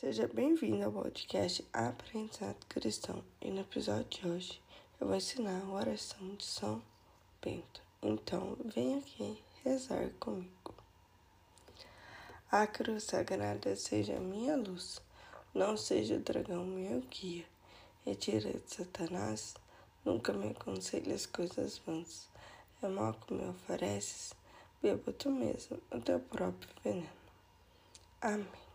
Seja bem-vindo ao podcast Aprendizado Cristão, e no episódio de hoje eu vou ensinar a oração de São Bento. Então, vem aqui rezar comigo. A cruz sagrada seja minha luz, não seja o dragão meu guia. Retira de Satanás, nunca me aconselhe as coisas vãs. É mal que me ofereces, beba tu mesmo o teu próprio veneno. Amém.